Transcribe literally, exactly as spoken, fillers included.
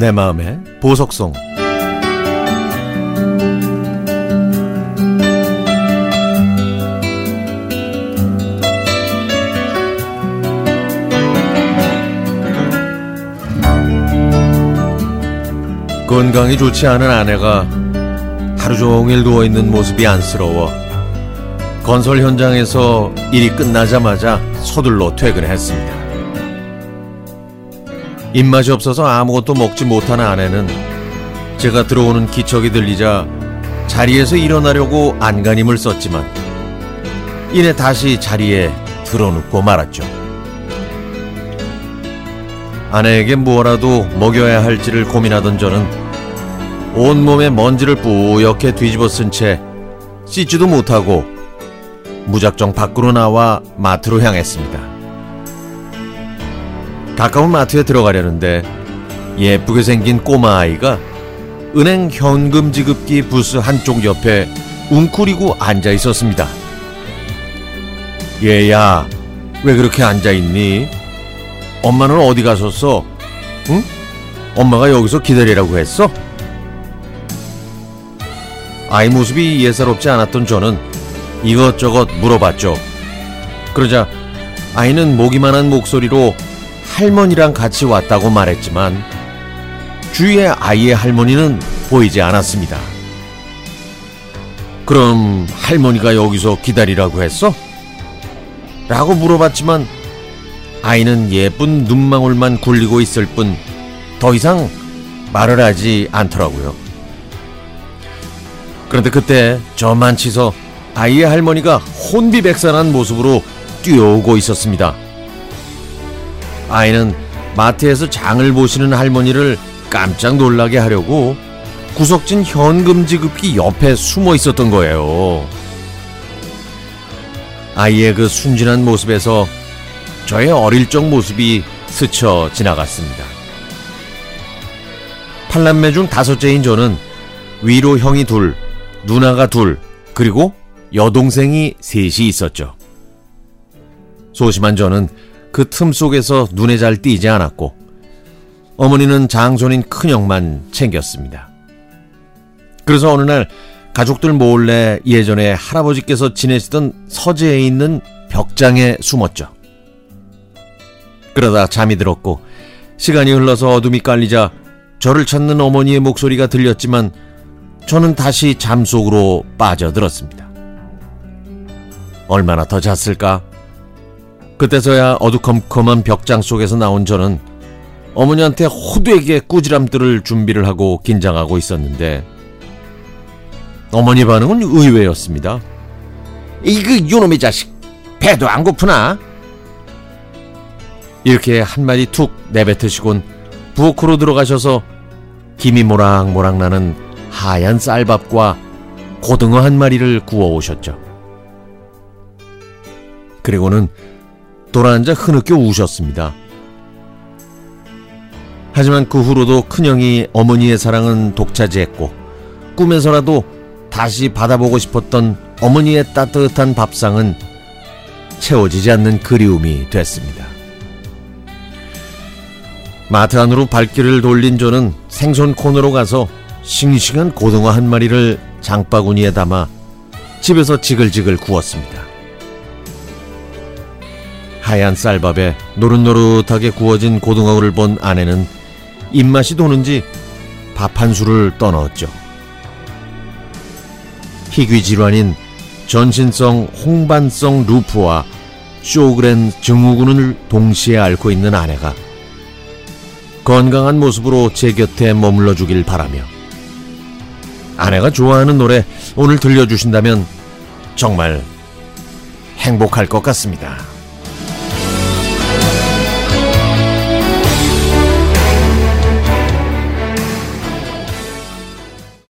내 마음의 보석성. 건강이 좋지 않은 아내가 하루 종일 누워있는 모습이 안쓰러워 건설 현장에서 일이 끝나자마자 서둘러 퇴근했습니다. 입맛이 없어서 아무것도 먹지 못한 아내는 제가 들어오는 기척이 들리자 자리에서 일어나려고 안간힘을 썼지만 이내 다시 자리에 드러눕고 말았죠. 아내에게 뭐라도 먹여야 할지를 고민하던 저는 온몸에 먼지를 뿌옇게 뒤집어 쓴 채 씻지도 못하고 무작정 밖으로 나와 마트로 향했습니다. 가까운 마트에 들어가려는데 예쁘게 생긴 꼬마아이가 은행 현금 지급기 부스 한쪽 옆에 웅크리고 앉아 있었습니다. 얘야, 왜 그렇게 앉아 있니? 엄마는 어디 가셨어? 응? 엄마가 여기서 기다리라고 했어? 아이 모습이 예사롭지 않았던 저는 이것저것 물어봤죠. 그러자 아이는 모기만한 목소리로 할머니랑 같이 왔다고 말했지만 주위에 아이의 할머니는 보이지 않았습니다. 그럼 할머니가 여기서 기다리라고 했어? 라고 물어봤지만 아이는 예쁜 눈망울만 굴리고 있을 뿐 더 이상 말을 하지 않더라고요. 그런데 그때 저만치서 아이의 할머니가 혼비백산한 모습으로 뛰어오고 있었습니다. 아이는 마트에서 장을 보시는 할머니를 깜짝 놀라게 하려고 구석진 현금 지급기 옆에 숨어 있었던 거예요. 아이의 그 순진한 모습에서 저의 어릴 적 모습이 스쳐 지나갔습니다. 팔남매 중 다섯째인 저는 위로 형이 둘, 누나가 둘, 그리고 여동생이 셋이 있었죠. 소심한 저는 그 틈 속에서 눈에 잘 띄지 않았고 어머니는 장손인 큰형만 챙겼습니다. 그래서 어느 날 가족들 몰래 예전에 할아버지께서 지내시던 서재에 있는 벽장에 숨었죠. 그러다 잠이 들었고 시간이 흘러서 어둠이 깔리자 저를 찾는 어머니의 목소리가 들렸지만 저는 다시 잠 속으로 빠져들었습니다. 얼마나 더 잤을까? 그때서야 어두컴컴한 벽장 속에서 나온 저는 어머니한테 호되게 꾸지람 들을 준비를 하고 긴장하고 있었는데 어머니 반응은 의외였습니다. 이그 요놈의 자식 배도 안 고프나? 이렇게 한마디 툭 내뱉으시곤 부엌으로 들어가셔서 김이 모락모락 나는 하얀 쌀밥과 고등어 한 마리를 구워오셨죠. 그리고는 돌아앉아 흐느껴 우셨습니다. 하지만 그 후로도 큰형이 어머니의 사랑은 독차지했고 꿈에서라도 다시 받아보고 싶었던 어머니의 따뜻한 밥상은 채워지지 않는 그리움이 됐습니다. 마트 안으로 발길을 돌린 저는 생선 코너로 가서 싱싱한 고등어 한 마리를 장바구니에 담아 집에서 지글지글 구웠습니다. 하얀 쌀밥에 노릇노릇하게 구워진 고등어를 본 아내는 입맛이 도는지 밥 한 술을 떠넣었죠. 희귀 질환인 전신성 홍반성 루푸와 쇼그렌 증후군을 동시에 앓고 있는 아내가 건강한 모습으로 제 곁에 머물러 주길 바라며 아내가 좋아하는 노래 오늘 들려주신다면 정말 행복할 것 같습니다.